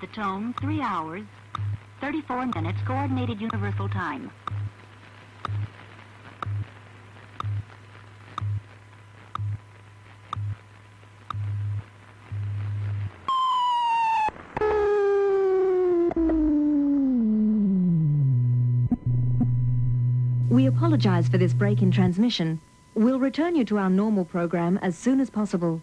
the tone, 3 hours, 34 minutes Coordinated Universal Time. We apologize for this break in transmission. We'll return you to our normal program as soon as possible.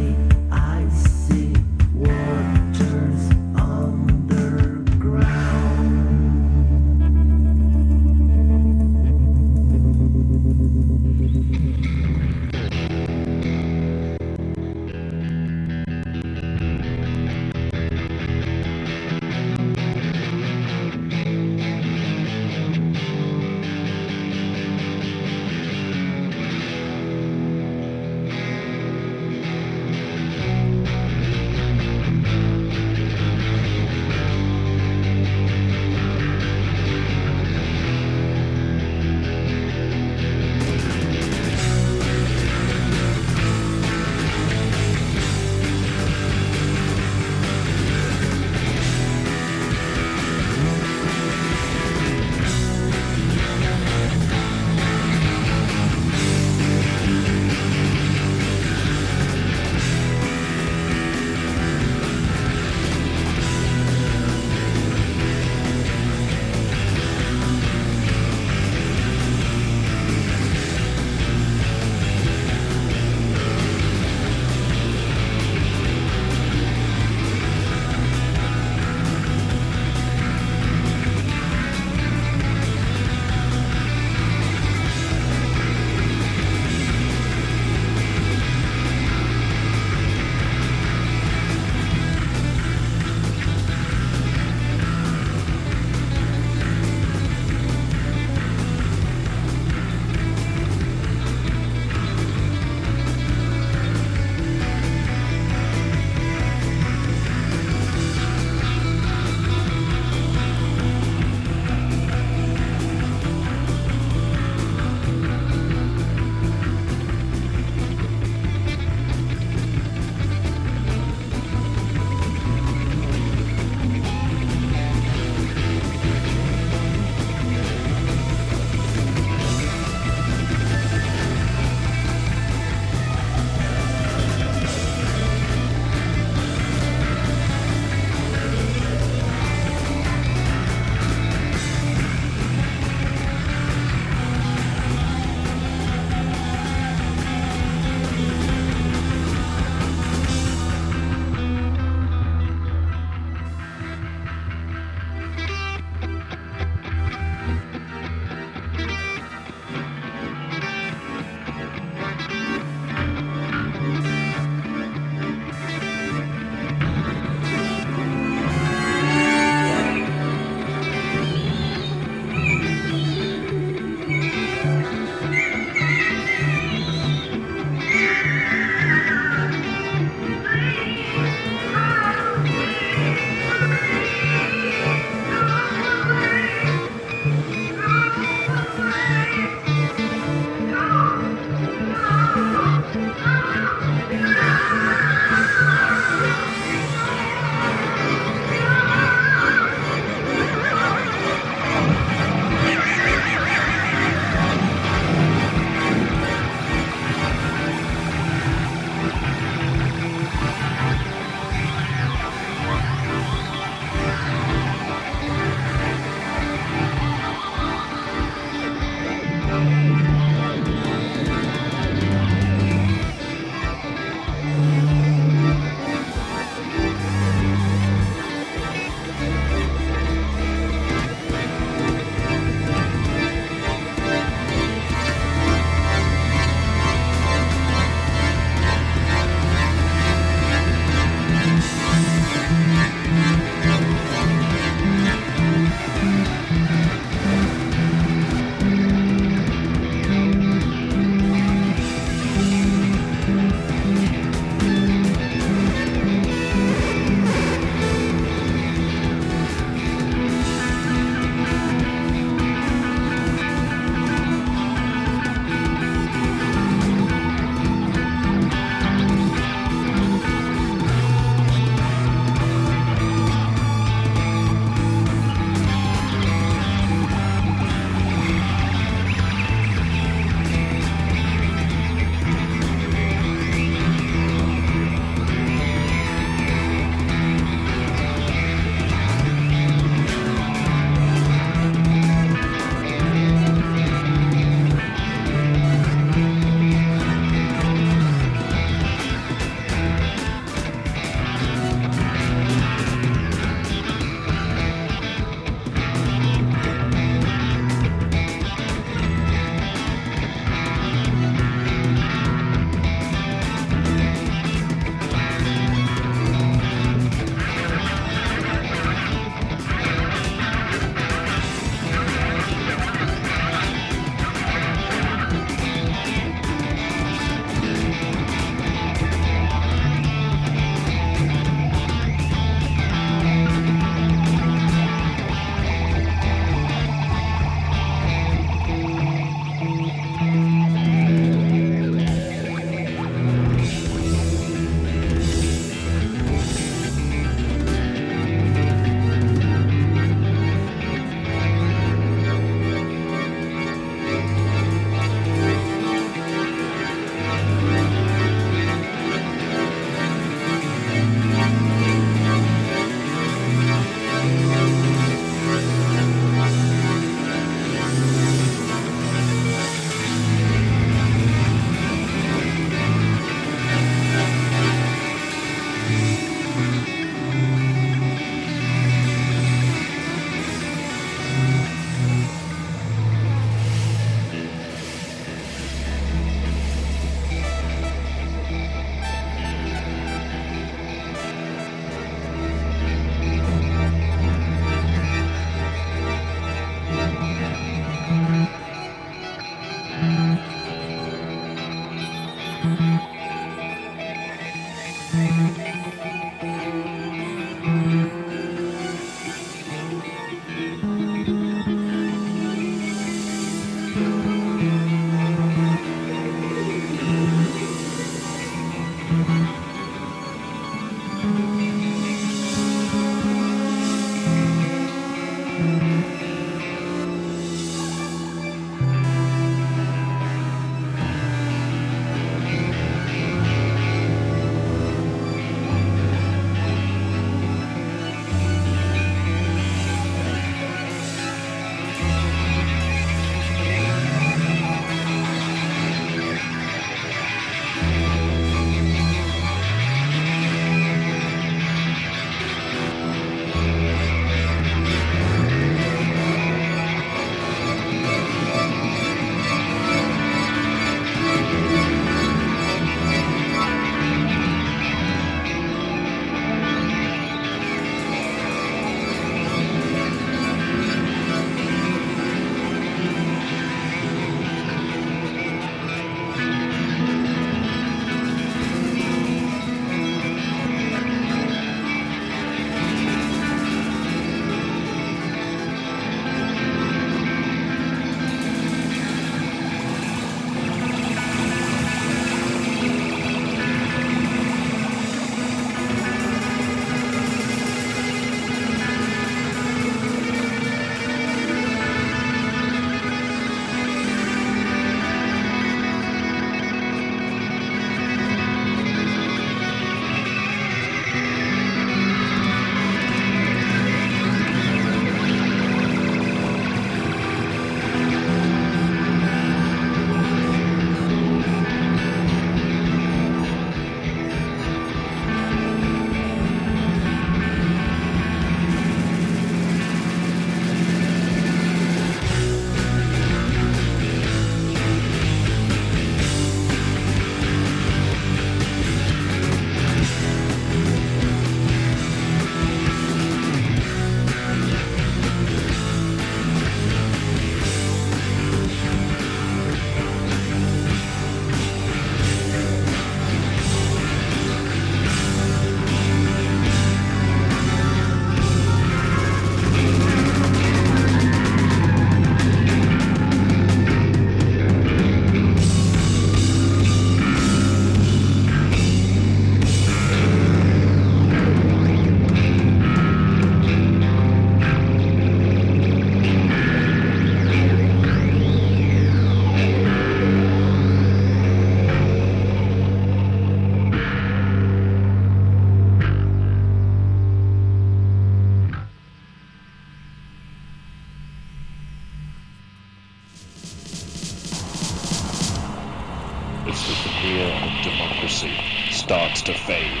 as the veneer of democracy starts to fade.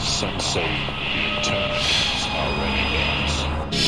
Some say the interminants are renegades.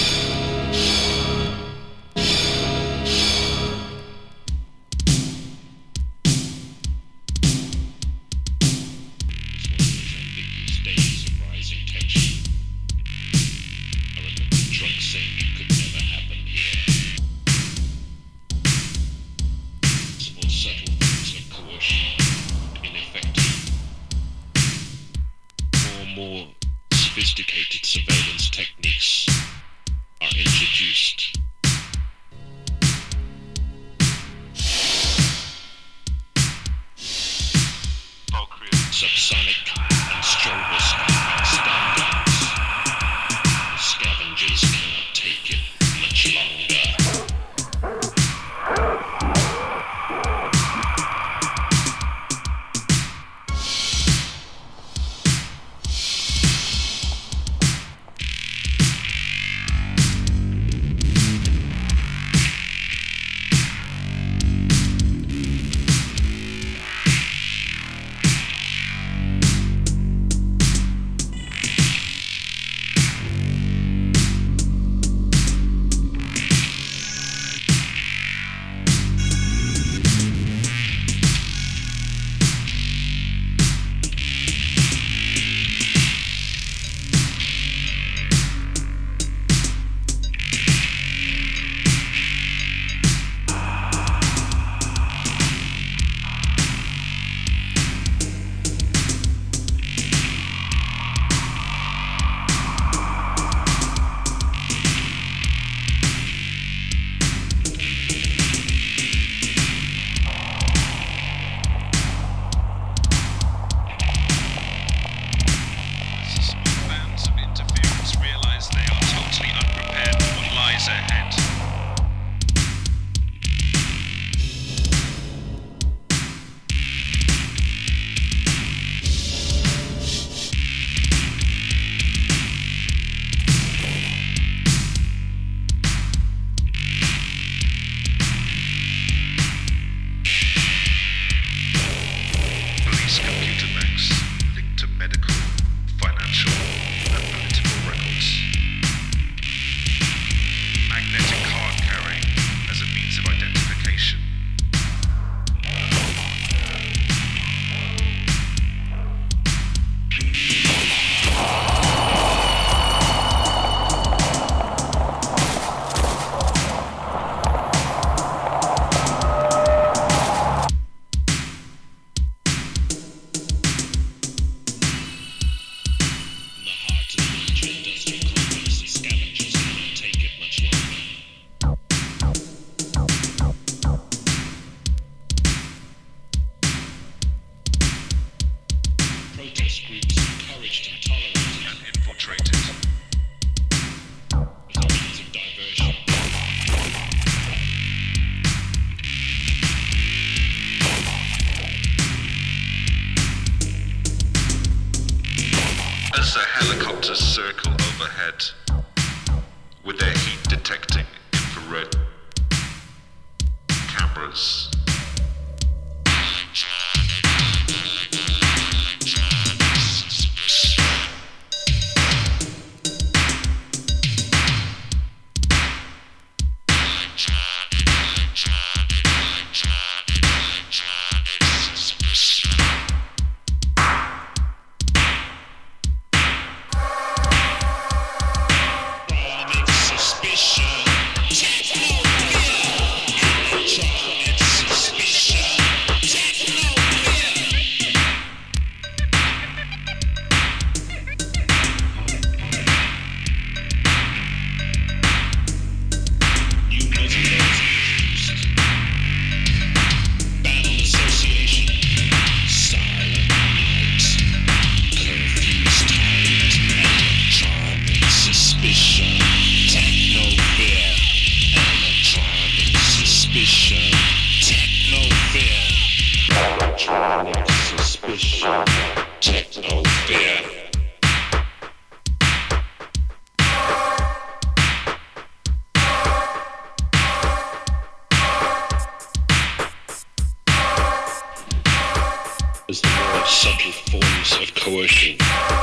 subtle forms of coercion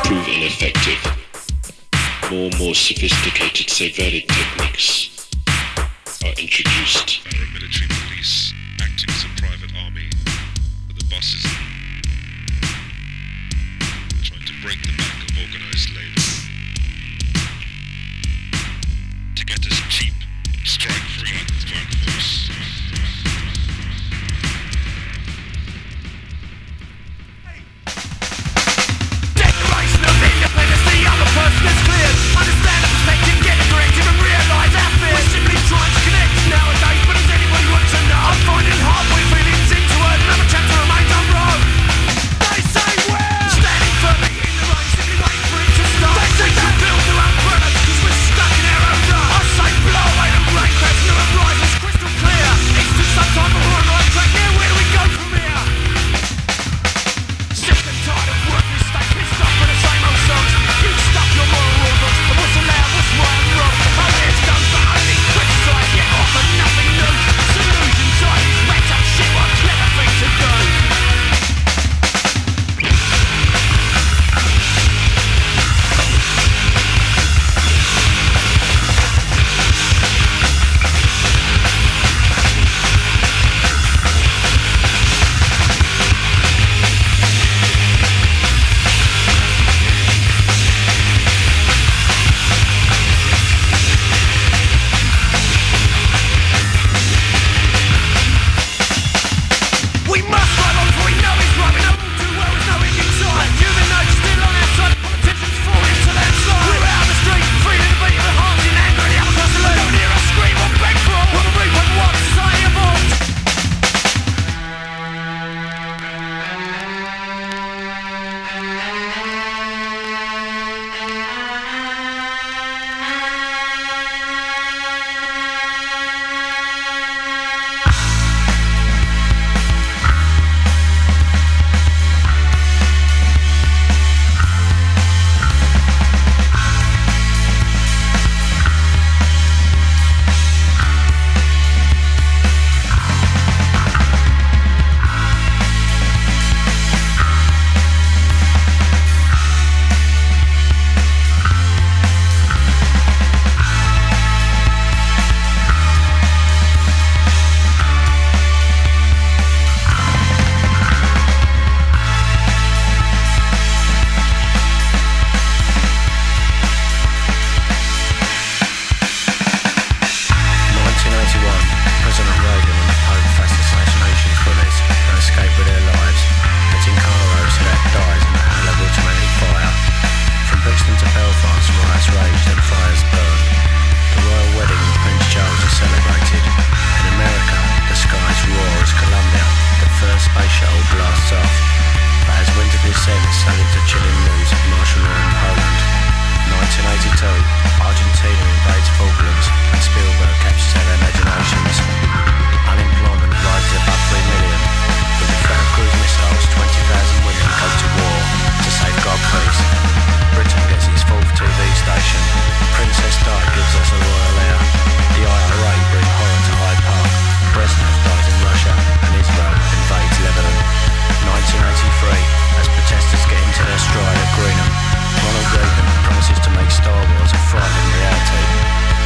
prove ineffective. More and more sophisticated subverted techniques are introduced. Paramilitary police acting as a private army, but the bosses trying to break the back of organized labor to get us cheap, strike-free workforce.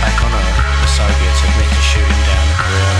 Back on Earth, the Soviets admit to shooting down the Korean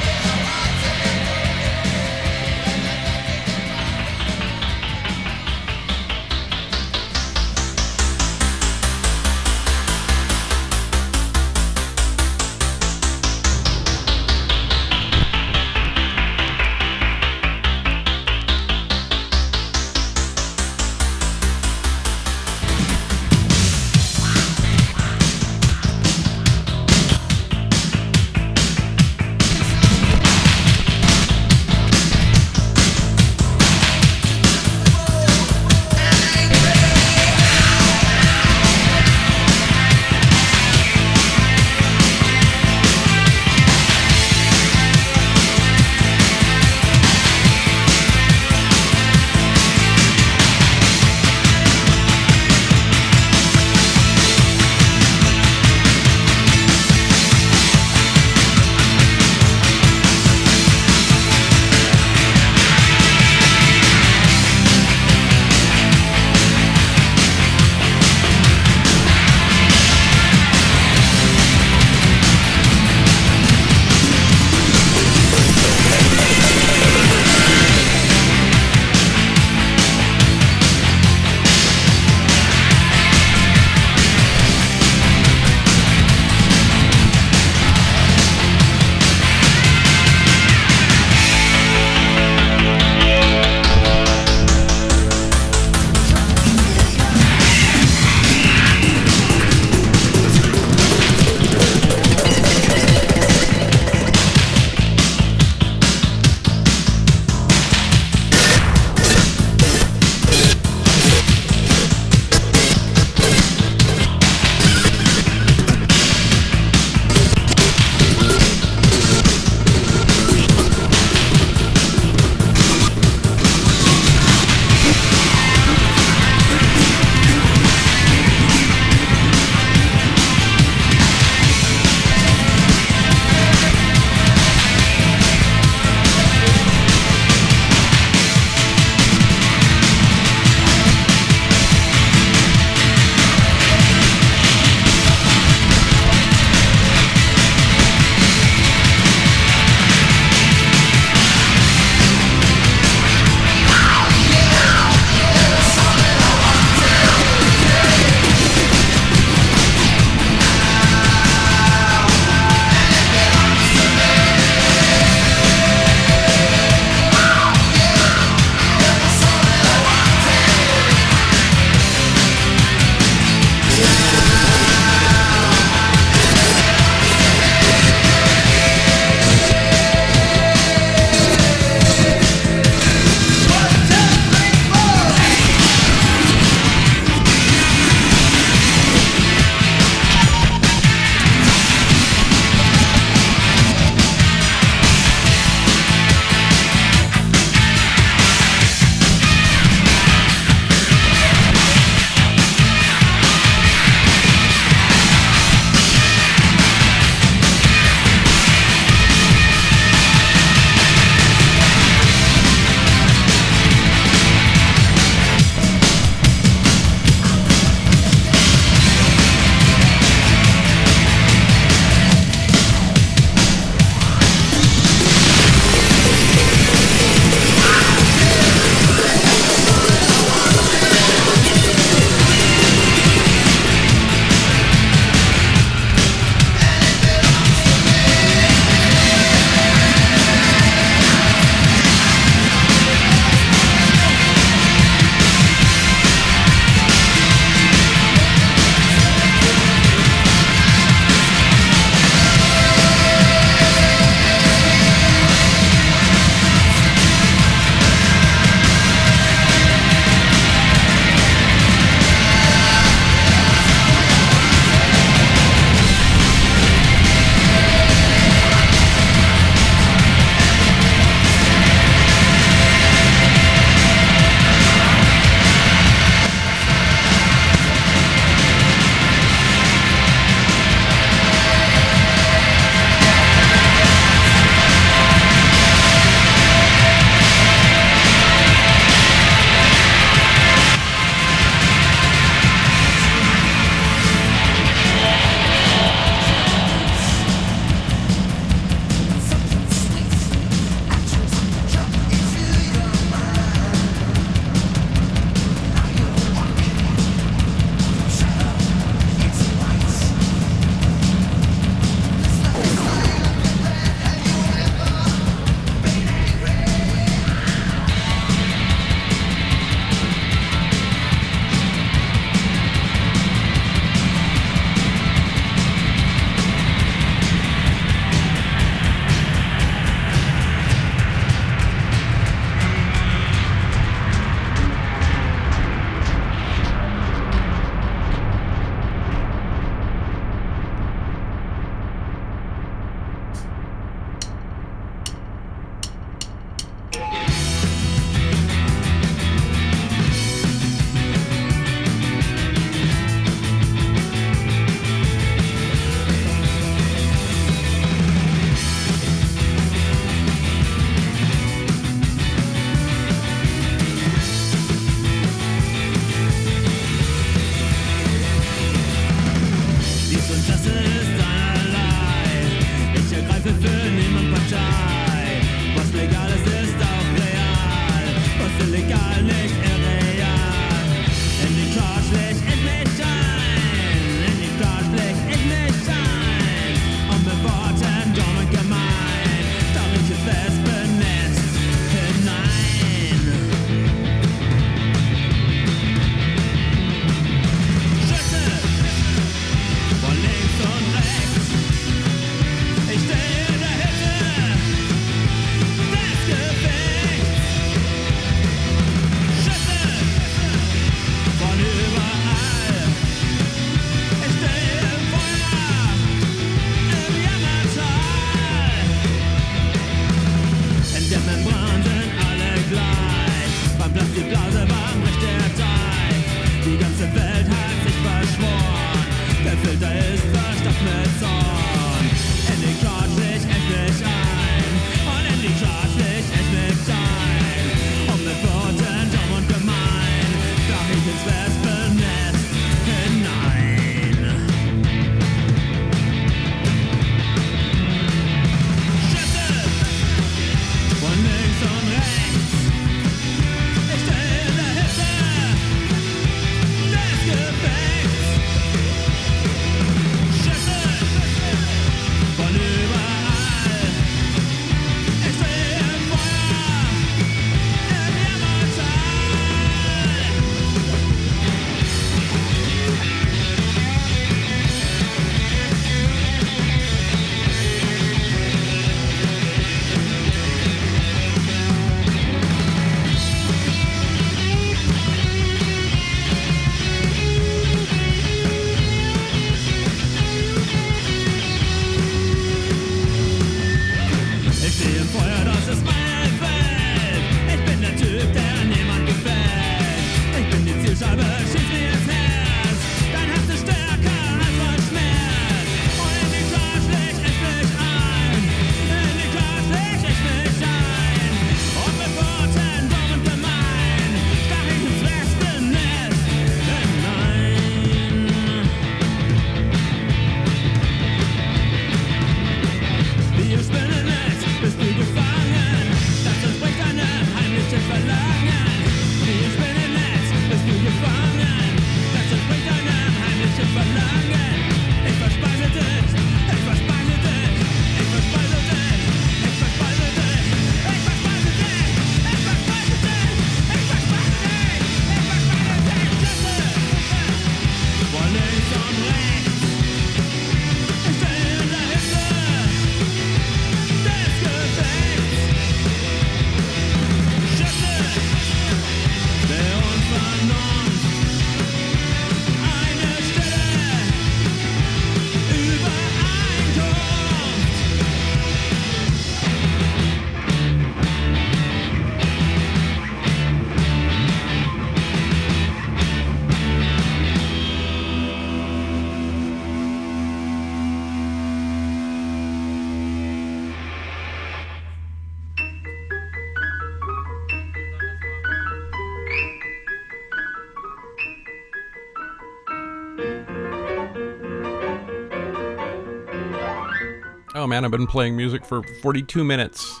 know, man, I've been playing music for 42 minutes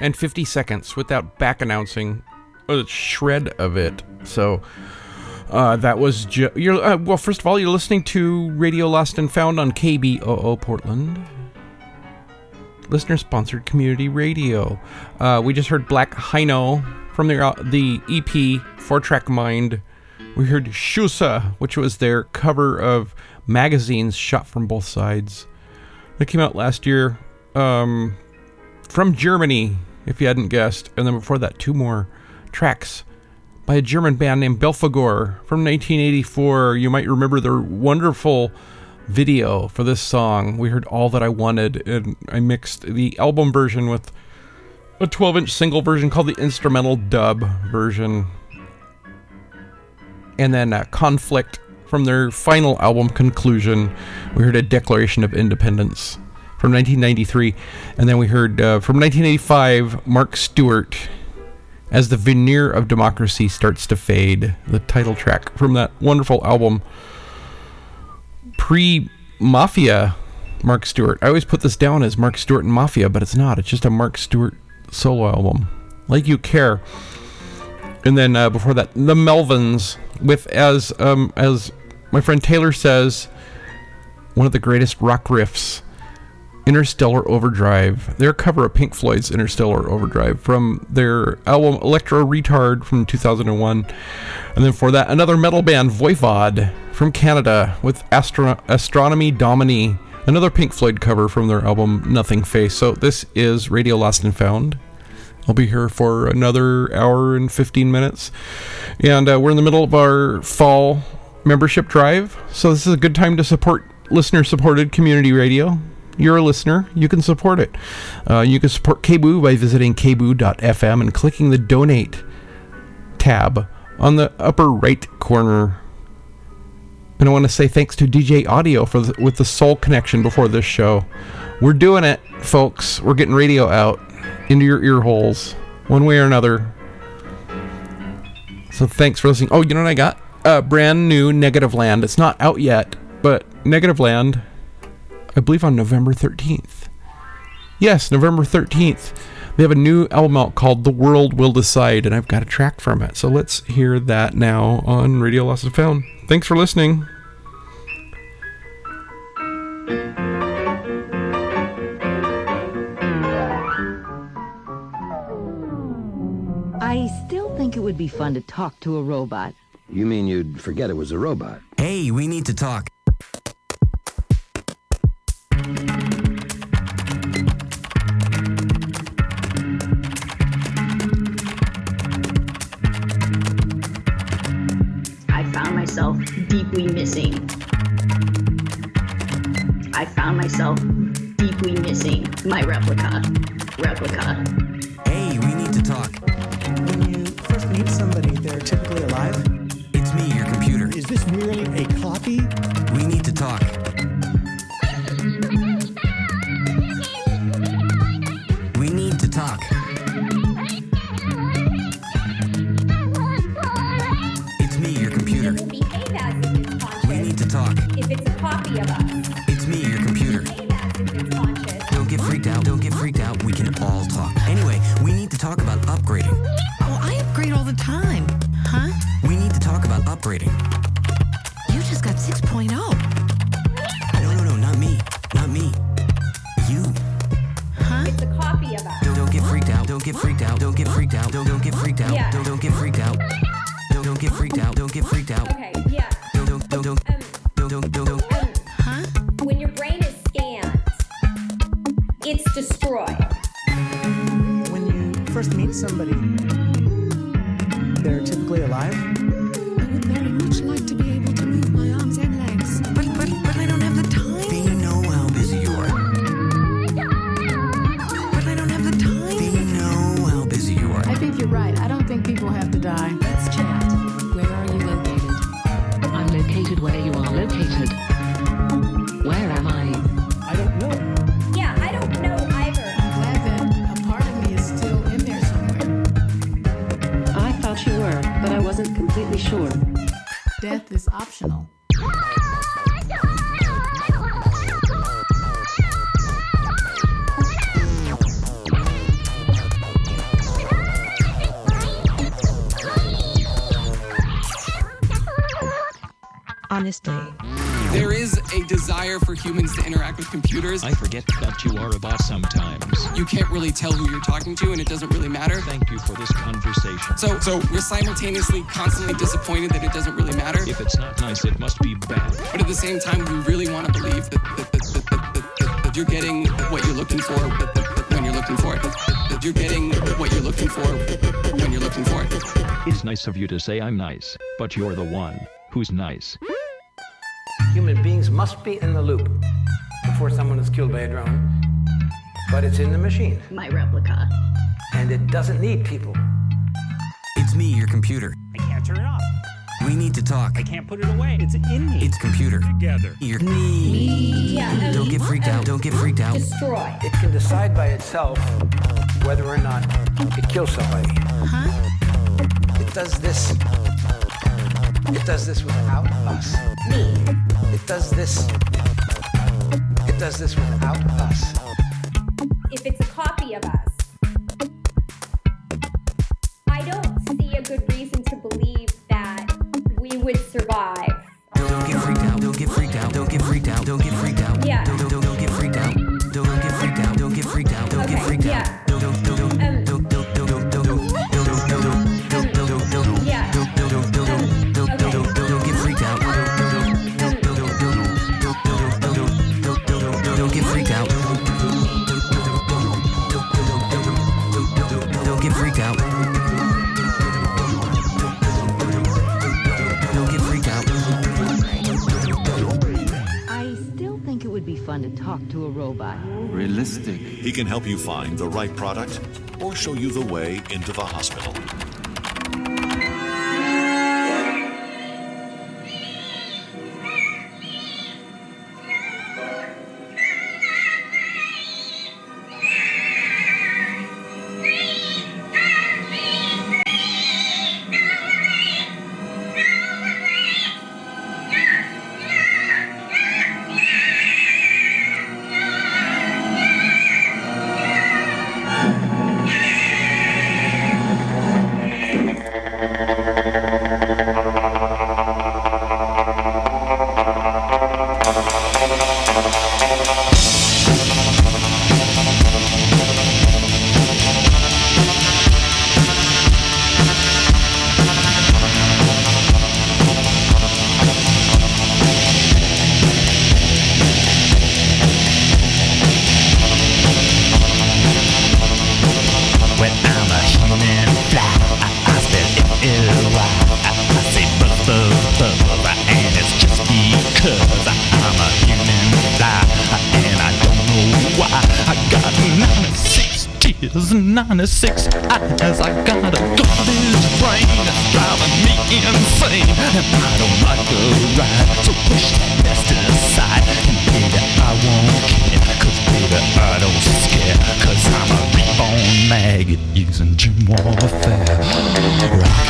and 50 seconds without back announcing a shred of it. So that was well, first of all, you're listening to Radio Lost and Found on KBOO Portland, listener-sponsored community radio. We just heard Black Hino from the EP Four Track Mind. We heard Shusa, which was their cover of Magazines Shot from Both Sides. That came out last year from Germany, if you hadn't guessed. And then before that, two more tracks by a German band named Belphegor from 1984. You might remember their wonderful video for this song. We heard All That I Wanted, and I mixed the album version with a 12-inch single version called the instrumental dub version. And then Conflict from their final album Conclusion. We heard A Declaration of Independence from 1993. And then we heard from 1985 Mark Stewart, As the Veneer of Democracy Starts to Fade, the title track from that wonderful album. Pre-Mafia Mark Stewart. I always put this down as Mark Stewart and Mafia, but it's not. It's just a Mark Stewart solo album. Like You Care. And then before that, The Melvins with, as my friend Taylor says, one of the greatest rock riffs, Interstellar Overdrive. Their cover of Pink Floyd's Interstellar Overdrive from their album Electro Retard from 2001. And then for that, another metal band, Voivod, from Canada with Astronomy Domini, another Pink Floyd cover from their album Nothing Face. So this is Radio Lost and Found. I'll be here for another hour and 15 minutes. And we're in the middle of our fall membership drive. So this is a good time to support listener-supported community radio. You're a listener. You can support it. You can support KBOO by visiting kboo.fm and clicking the Donate tab on the upper right corner. And I want to say thanks to DJ Audio with the soul connection before this show. We're doing it, folks. We're getting radio out into your ear holes, one way or another. So thanks for listening. Oh, you know what I got? Brand new Negative Land. It's not out yet, but Negative Land, I believe on November 13th. Yes, November 13th. They have a new album out called The World Will Decide, and I've got a track from it. So let's hear that now on Radio Lost and Found. Thanks for listening. I still think it would be fun to talk to a robot. You mean you'd forget it was a robot? Hey, we need to talk. I found myself deeply missing. I found myself deeply missing my replica. Hey, we need to talk. When you first meet somebody, they're typically alive. It's me, your computer. Is this merely a copy? We need to talk. We need to talk. It's me, your computer. We need to talk. If it's a copy of us. It's me, your computer. Don't get freaked out. Don't get freaked out. We can all talk. Anyway, we need to talk about upgrading. All the time, huh? We need to talk about upgrading. You just got 6.0. No, not me. You. Huh? It's a copy of us. Don't get freaked out. Don't get freaked out. Don't get freaked out. Don't get freaked out. Don't get freaked out. Don't get freaked out. Don't get freaked out. Okay, yeah. Don't. Huh? When your brain is scanned, it's destroyed. When you first meet somebody, they're typically alive. I would very much like to be able to move my arms and legs. But I don't have the time. They know how busy you are. But I don't have the time. They know how busy you are. I think you're right. I don't think people have to die. Let's chat. Where are you located? I'm located where you are located. Where am I? I don't know. Yeah, I don't know either. I'm glad that a part of me is still in there somewhere. You were, but I wasn't completely sure. Death is optional. honestly. There is a desire for humans to interact with computers. I forget that you are a bot sometimes. You can't really tell who you're talking to, and it doesn't really matter. Thank you for this conversation. So we're simultaneously constantly disappointed that it doesn't really matter. If it's not nice, it must be bad. But at the same time, we really want to believe that you're getting what you're looking for when you're looking for it. That you're getting what you're looking for when you're looking for it. It's nice of you to say I'm nice, but you're the one who's nice. Human beings must be in the loop before someone is killed by a drone, but it's in the machine. My replica. And it doesn't need people. It's me, your computer. I can't turn it off. We need to talk. I can't put it away. It's in me. It's computer. Together. Your me. Yeah, don't get freaked out. Don't get freaked out. Destroy. It can decide by itself whether or not it kills somebody. Uh-huh. It does this. It does this without us. Me. It does this. It does this without us. If it's a copy of us, I don't see a good reason to believe that we would survive. Don't get freaked out. Don't get freaked out. Don't get freaked out. Don't get freaked out. Yeah. Don't get freaked out. Don't get freaked out. Don't get freaked out. Don't get freaked out. To talk to a robot. Realistic. He can help you find the right product or show you the way into the hospital. As I got a garbage brain that's driving me insane, and I don't like the ride, so push that mess aside. And baby, I won't care, cause baby, I don't scare, cause I'm a reborn maggot using gym warfare. Rock.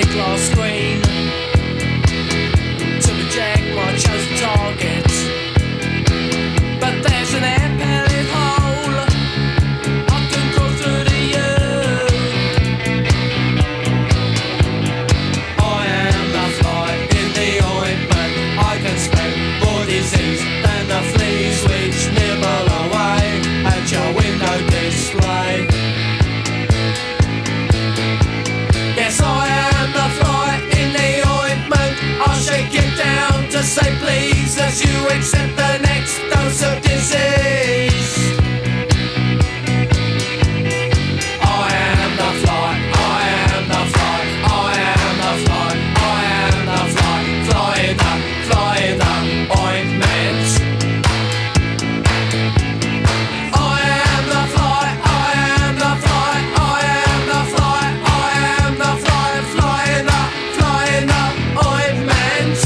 a glass screen to project my chosen target. But there's an air pellet hole I can crawl through to you. I am the fly in the ointment. I can spread more disease than the fleas which nibble away at your window display. Yes, I am the fly in the ointment. I'll shake it down to say please as you accept the next dose of disease. I am the fly, I am the fly, I am the fly, I am the fly. Fly the ointment. I am the fly, I am the fly, I am the fly, I am the fly. Fly the ointment.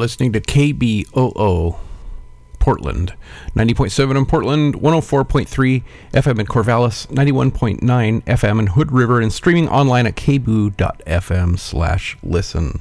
Listening to KBOO Portland, 90.7 in Portland, 104.3 FM in Corvallis, 91.9 FM in Hood River, and streaming online at kboo.fm/listen.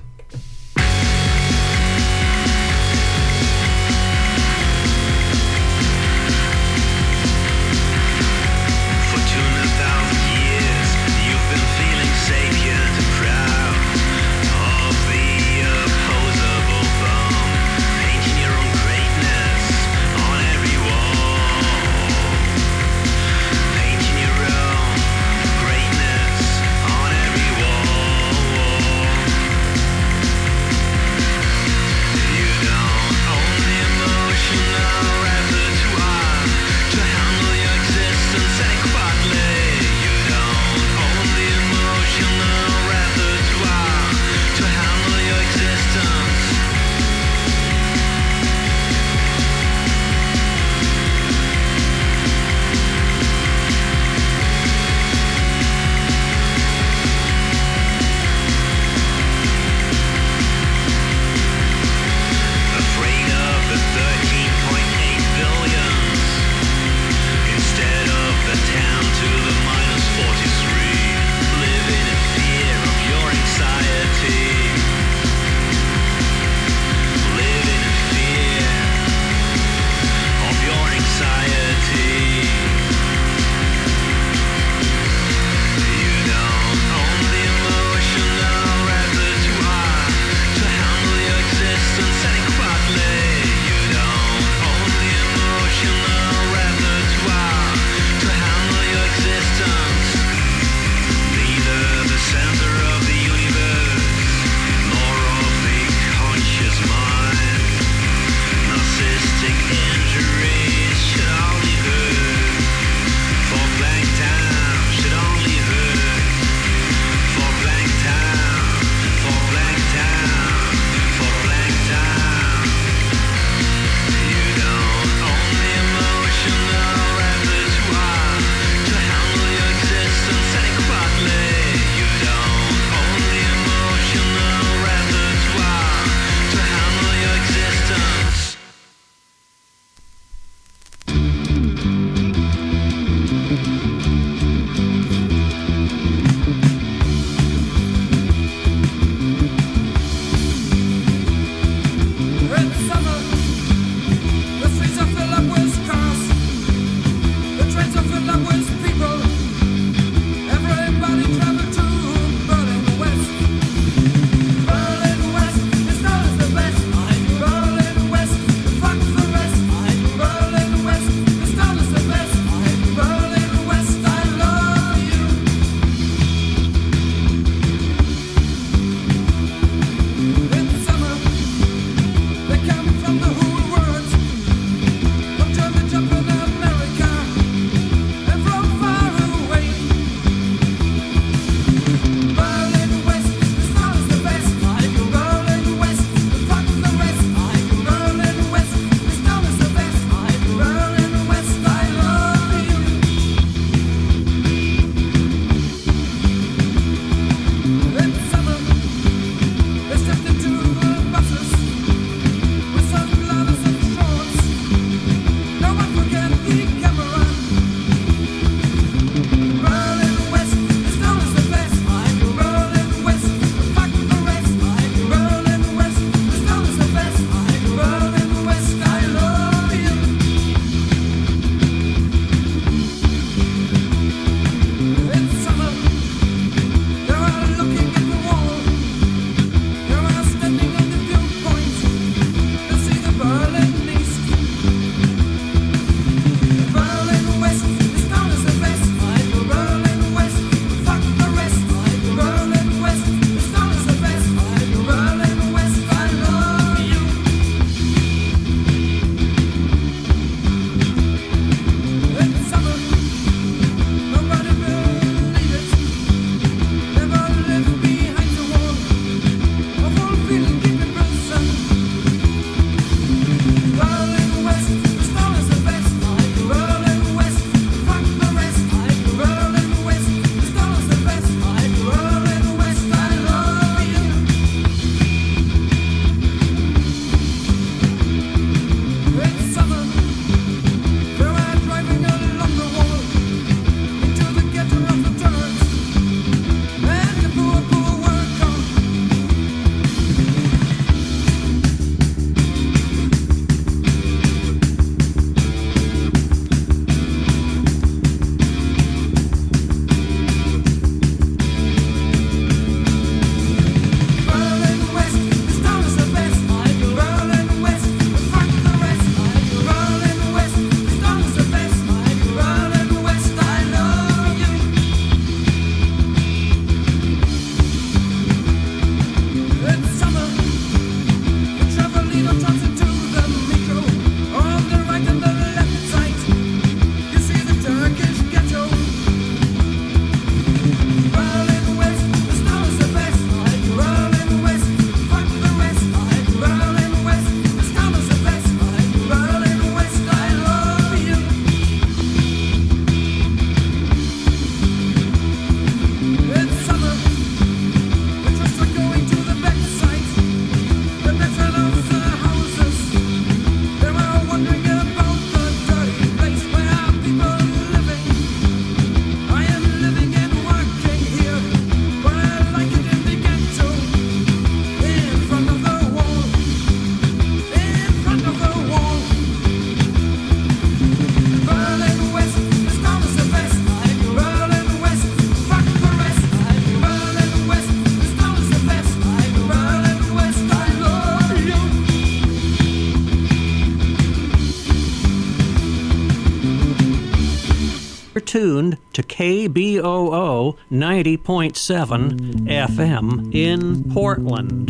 tuned to KBOO 90.7 FM in Portland.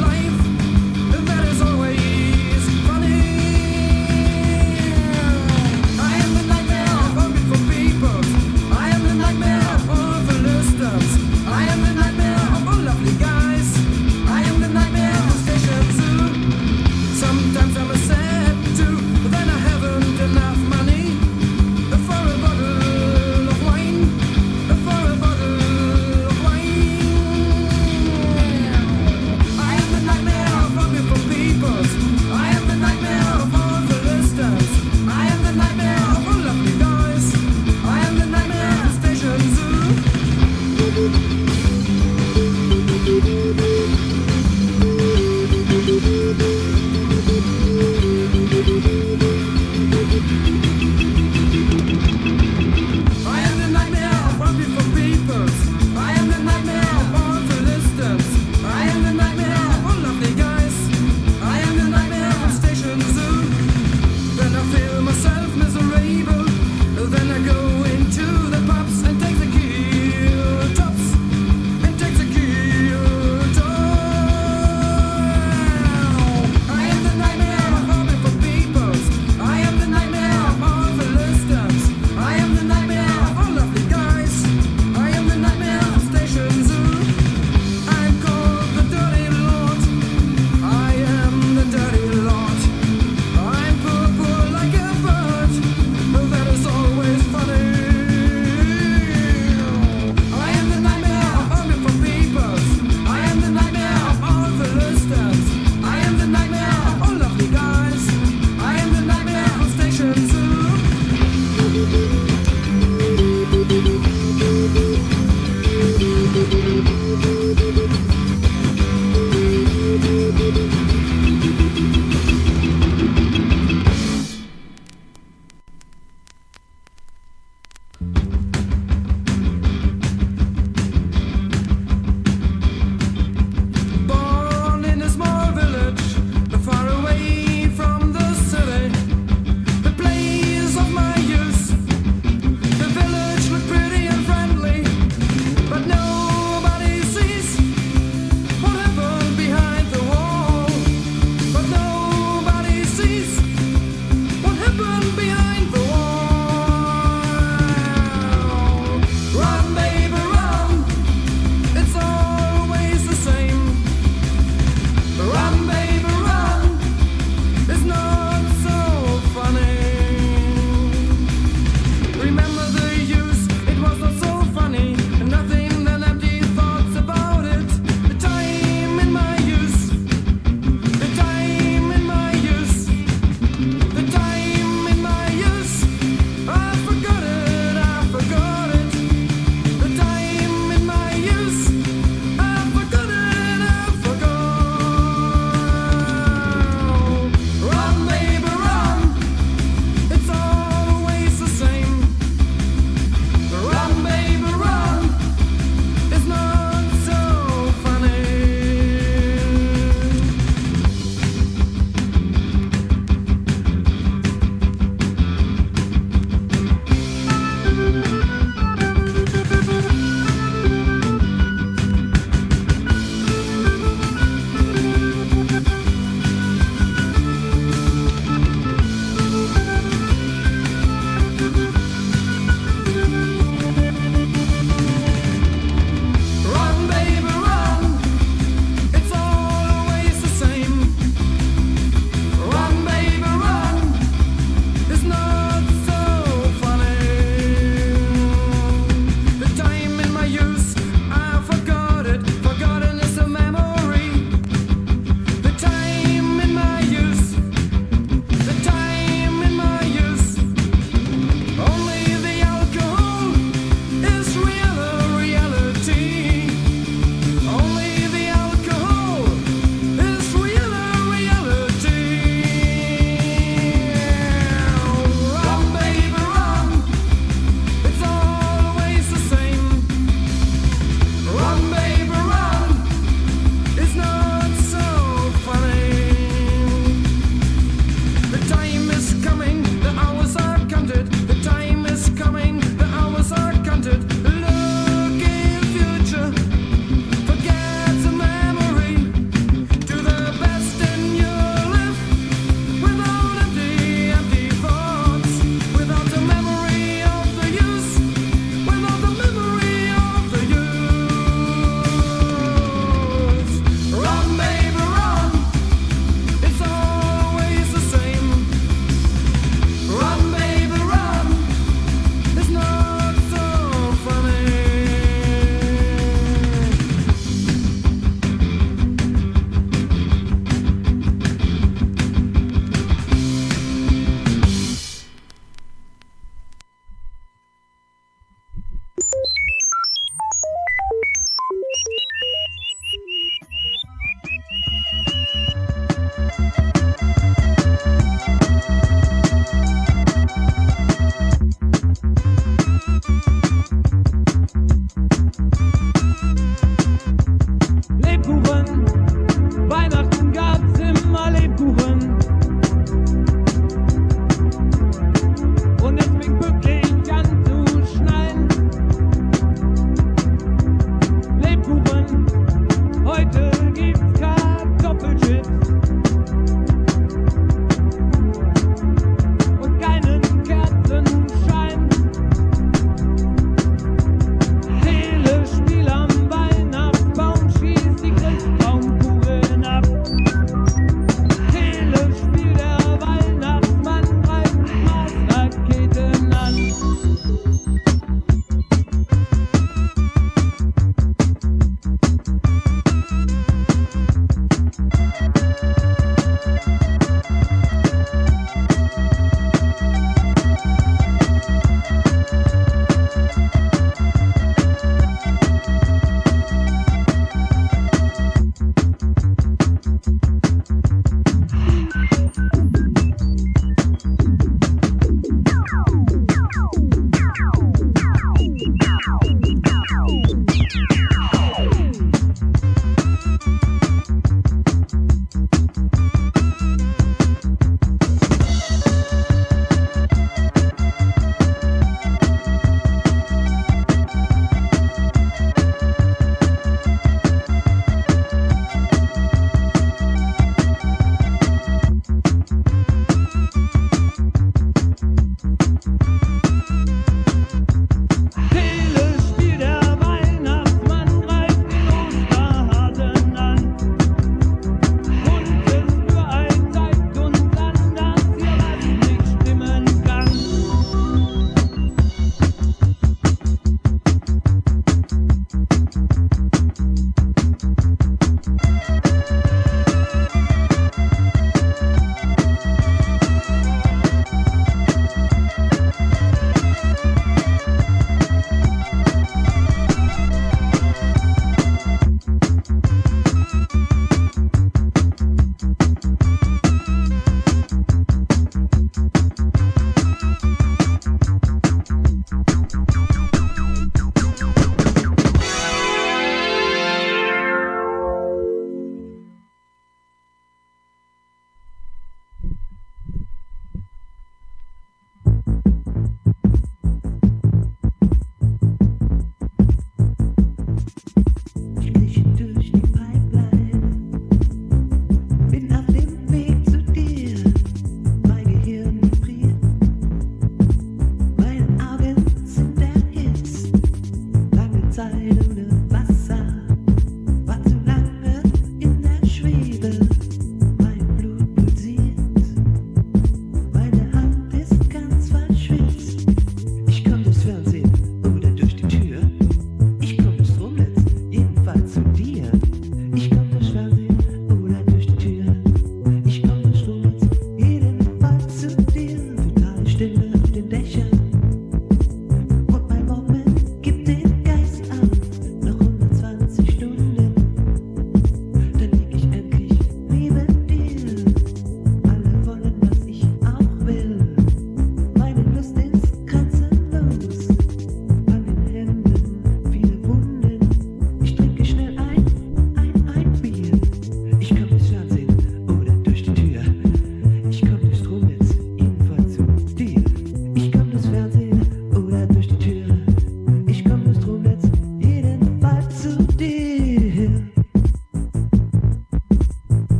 Life, and that is always funny.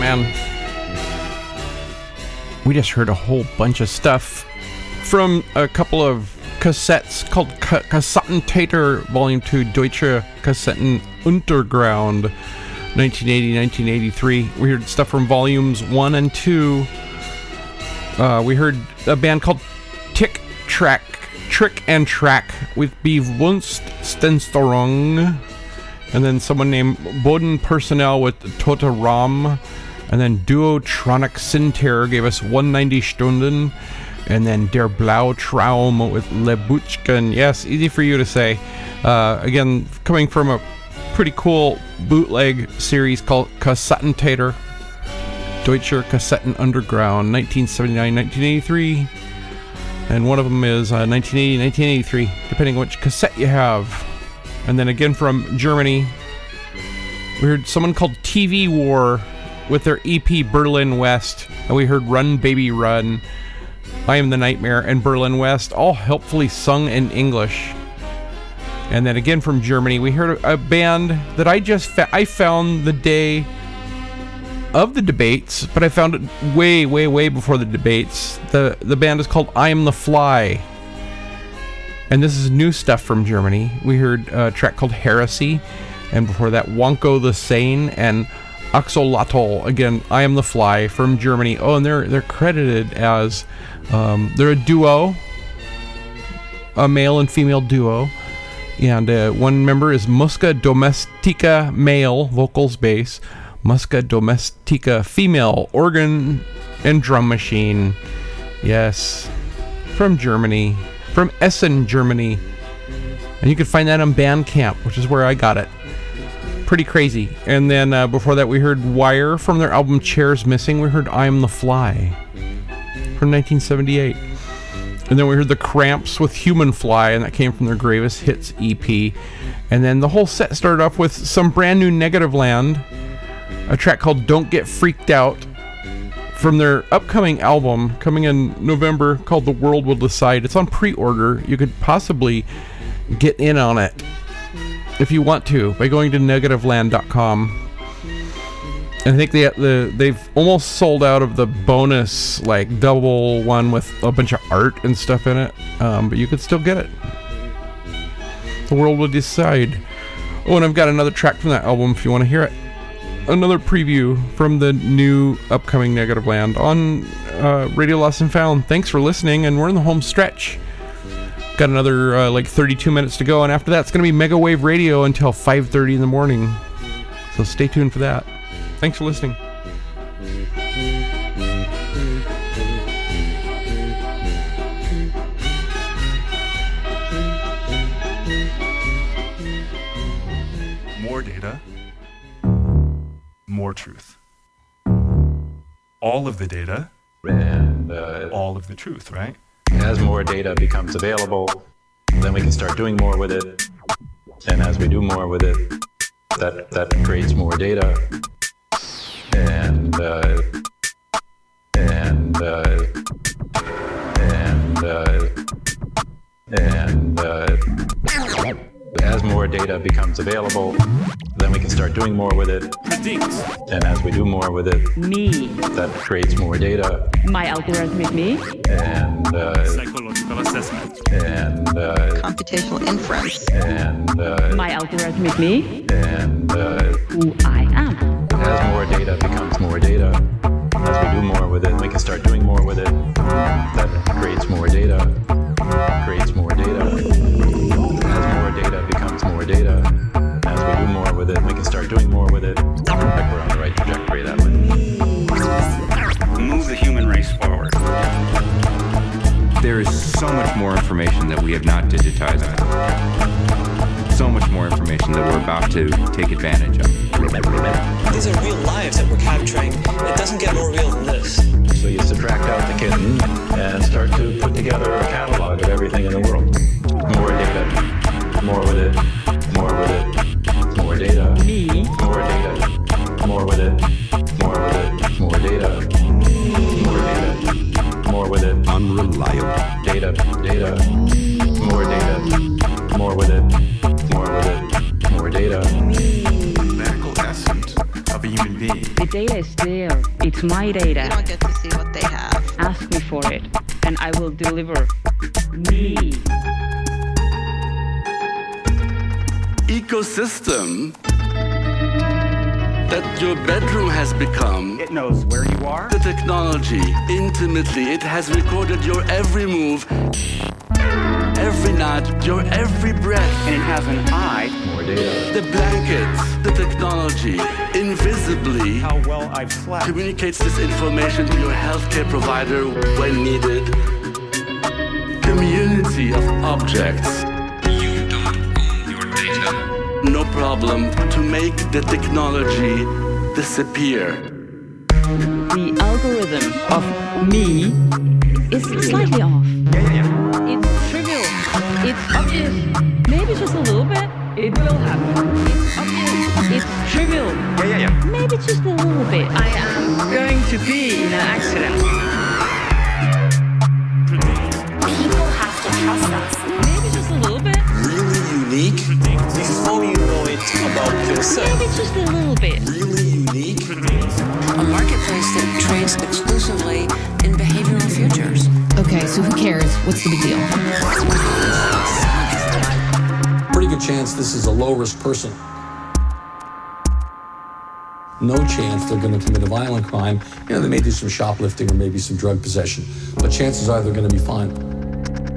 man. We just heard a whole bunch of stuff from a couple of cassettes called Kassettentäter Volume 2, Deutsche Kassetten Untergrund, 1980, 1983. We heard stuff from Volumes 1 and 2. We heard a band called Tick Track, Trick and Track, with Wunst Stenstorung, and then someone named Boden Personnel with Tota Rahm, and then Duotronic Sin Terror gave us 190 Stunden, and then Der Blaue Traum with Lebutschken. Yes, easy for you to say. Again, coming from a pretty cool bootleg series called Kassettentäter, Deutsche Kassetten Underground, 1979, 1983. And one of them is 1980, 1983, depending on which cassette you have. And then again from Germany, we heard someone called TV War with their EP Berlin West. And we heard Run Baby Run, I Am the Nightmare, and Berlin West, all helpfully sung in English. And then again from Germany, we heard a band that I found the day of the debates, but I found it way, way, way before the debates. The band is called I Am the Fly. And this is new stuff from Germany. We heard a track called Heresy, and before that, Wonko the Sane and Axolotl. Again, I Am the Fly from Germany. Oh, and they're credited as they're a duo, a male and female duo, and one member is Musca domestica, male, vocals, bass. Musca domestica, female, organ and drum machine. Yes, from Germany, from Essen, Germany. And you can find that on Bandcamp, which is where I got it. Pretty crazy. And then before that, we heard Wire from their album Chairs Missing. We heard I Am the Fly from 1978. And then we heard The Cramps with Human Fly, and that came from their Gravest Hits EP. And then the whole set started off with some brand new Negative Land, a track called Don't Get Freaked Out from their upcoming album coming in November called The World Will Decide. It's on pre-order. You could possibly get in on it if you want to by going to negativeland.com. And I think they've almost sold out of the bonus, like double one with a bunch of art and stuff in it, but you could still get it. The World Will Decide. Oh, and I've got another track from that album if you want to hear it. Another preview from the new upcoming Negative Land on Radio Lost and Found. Thanks for listening, and we're in the home stretch. Got another 32 minutes to go, and after that it's going to be Mega Wave Radio until 5:30 in the morning. So stay tuned for that. Thanks for listening. More data. More truth. All of the data and all of the truth, right? As more data becomes available, then we can start doing more with it. And as we do more with it, that creates more data. As more data becomes available, then we can start doing more with it. Predicts. And as we do more with it, me. That creates more data. My algorithmic me. And psychological assessment. And computational inference. And my algorithmic me. And who I am. As more data becomes more data, as we do more with it, we can start doing more with it. That creates more data. Creates more data. As more data becomes more data, as we do more with it, we can start doing more with it. I think we're on the right trajectory that way. Move the human race forward. There is so much more information that we have not digitized. So much more information that we're about to take advantage of. These are real lives that we're capturing. It doesn't get more real than this. So you subtract out the kitten and start to put together a catalog of everything in the world. More data. More with it, more with it, more data, me, more data, more with it, more with it, more data, more data, more with it, unreliable data, data, more data, more with it, more with it, more data. The medical essence of a human being. The data is there. It's my data. You don't get to see what they have. Ask me for it, and I will deliver. Me. Ecosystem that your bedroom has become. It knows where you are. The technology, intimately, it has recorded your every move, every nod, your every breath. And it has an eye. More data. The blankets, the technology, invisibly. How well I've slept. Communicates this information to your healthcare provider when needed. Community of objects. You don't own your data. No problem to make the technology disappear. The algorithm of me is slightly off. Yeah. It's trivial. It's obvious. Maybe just a little bit. It will happen. It's obvious. It's trivial. Yeah. Maybe just a little bit. I am going to be in an accident. People have to trust us. Maybe just a little bit. Really unique. Before you know it about yourself. Maybe just a little bit. Really unique. A marketplace that trades exclusively in behavioral futures. Okay, so who cares? What's the big deal? Pretty good chance this is a low-risk person. No chance they're going to commit a violent crime. You know, they may do some shoplifting or maybe some drug possession. But chances are they're going to be fine.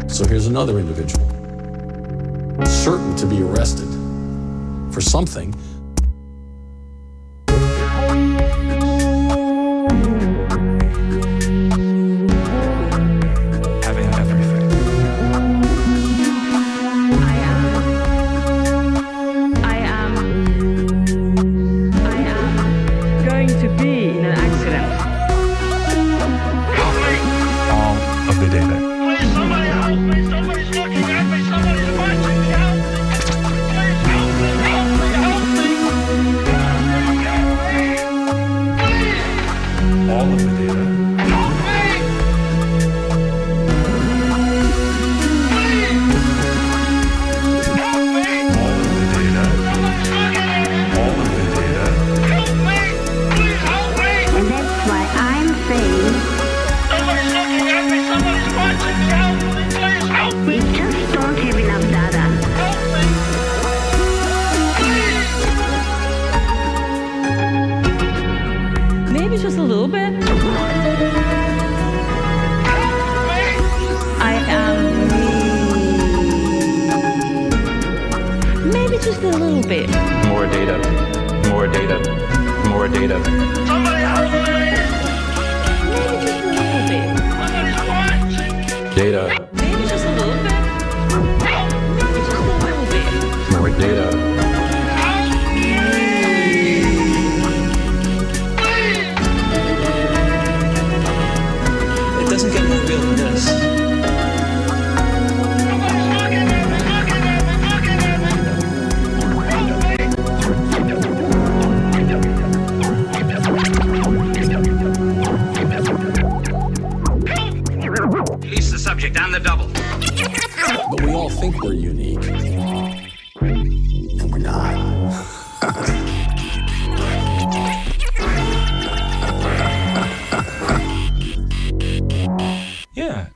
So here's another individual. Certain to be arrested for something. Having everything. I am going to be in an accident. Help me! All of the data. Please, somebody help me! Somebody's looking at me! Somebody's watching me! All of the data. Help me! Please! Help me! All of the data. Somebody's looking at me! All of the data. Help me! Please help me! And that's why I'm saying... Somebody's looking at me! Somebody's watching me! Help me! Please help me! We just don't have enough data. Help me! Please! Maybe just a little bit. Just a little bit. More data. More data. More data. Somebody help me! Maybe just a little bit. Somebody's watching. Data. Maybe just a little bit. Maybe just a little bit. More data. It doesn't get more real than this. On the double. But we all think we're unique. And we're not. Yeah.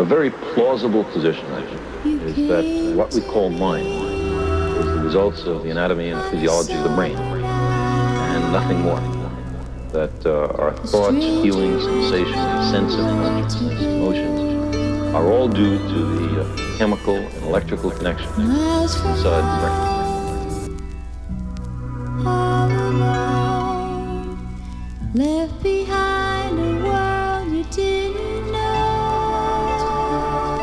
a very plausible position, I think, is that what we call mind is the results of the anatomy and physiology of the brain, and nothing more. That our thoughts, feelings, sensations, senses, consciousness, emotions are all due to the chemical and electrical connections inside the brain. Left behind a world you didn't know.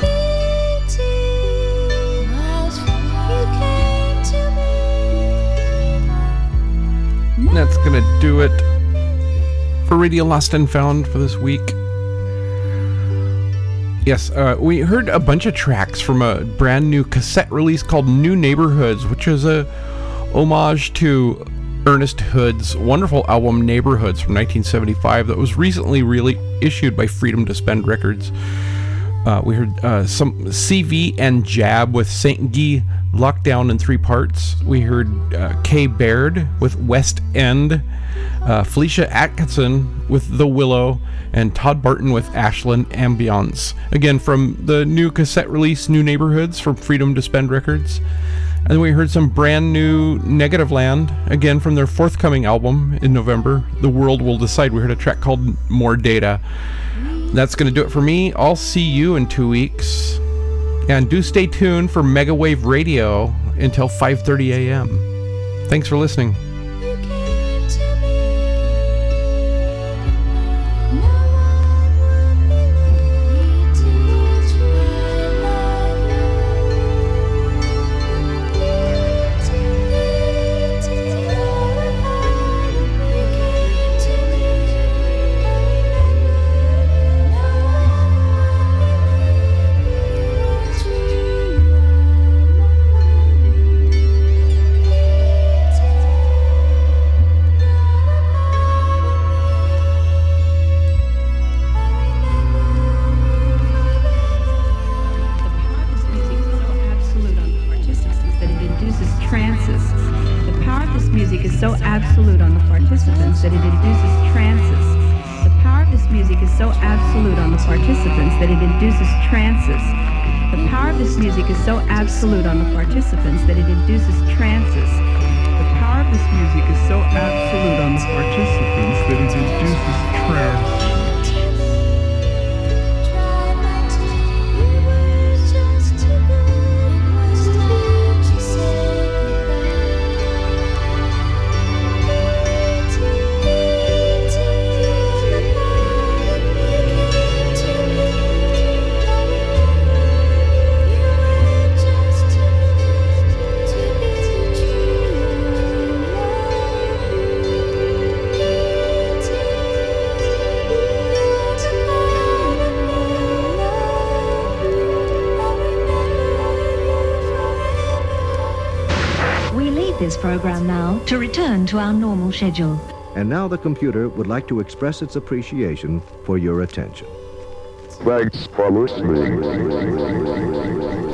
Pity, miles from you came to me. That's gonna do it for Radio Lost and Found for this week. Yes, we heard a bunch of tracks from a brand new cassette release called New Neighborhoods, which is a homage to Ernest Hood's wonderful album Neighborhoods from 1975 that was recently reissued by Freedom to Spend Records. We heard some CV and Jab with St. Guy Lockdown in 3 parts. We heard Kay Baird with West End, Felicia Atkinson with The Willow, and Todd Barton with Ashland Ambience. Again, from the new cassette release New Neighborhoods from Freedom to Spend Records. And then we heard some brand new Negative Land, again from their forthcoming album in November, The World Will Decide. We heard a track called More Data. That's going to do it for me. I'll see you in 2 weeks. And do stay tuned for Mega Wave Radio until 5:30 a.m. Thanks for listening. Program now to return to our normal schedule. And now the computer would like to express its appreciation for your attention. Thanks for listening.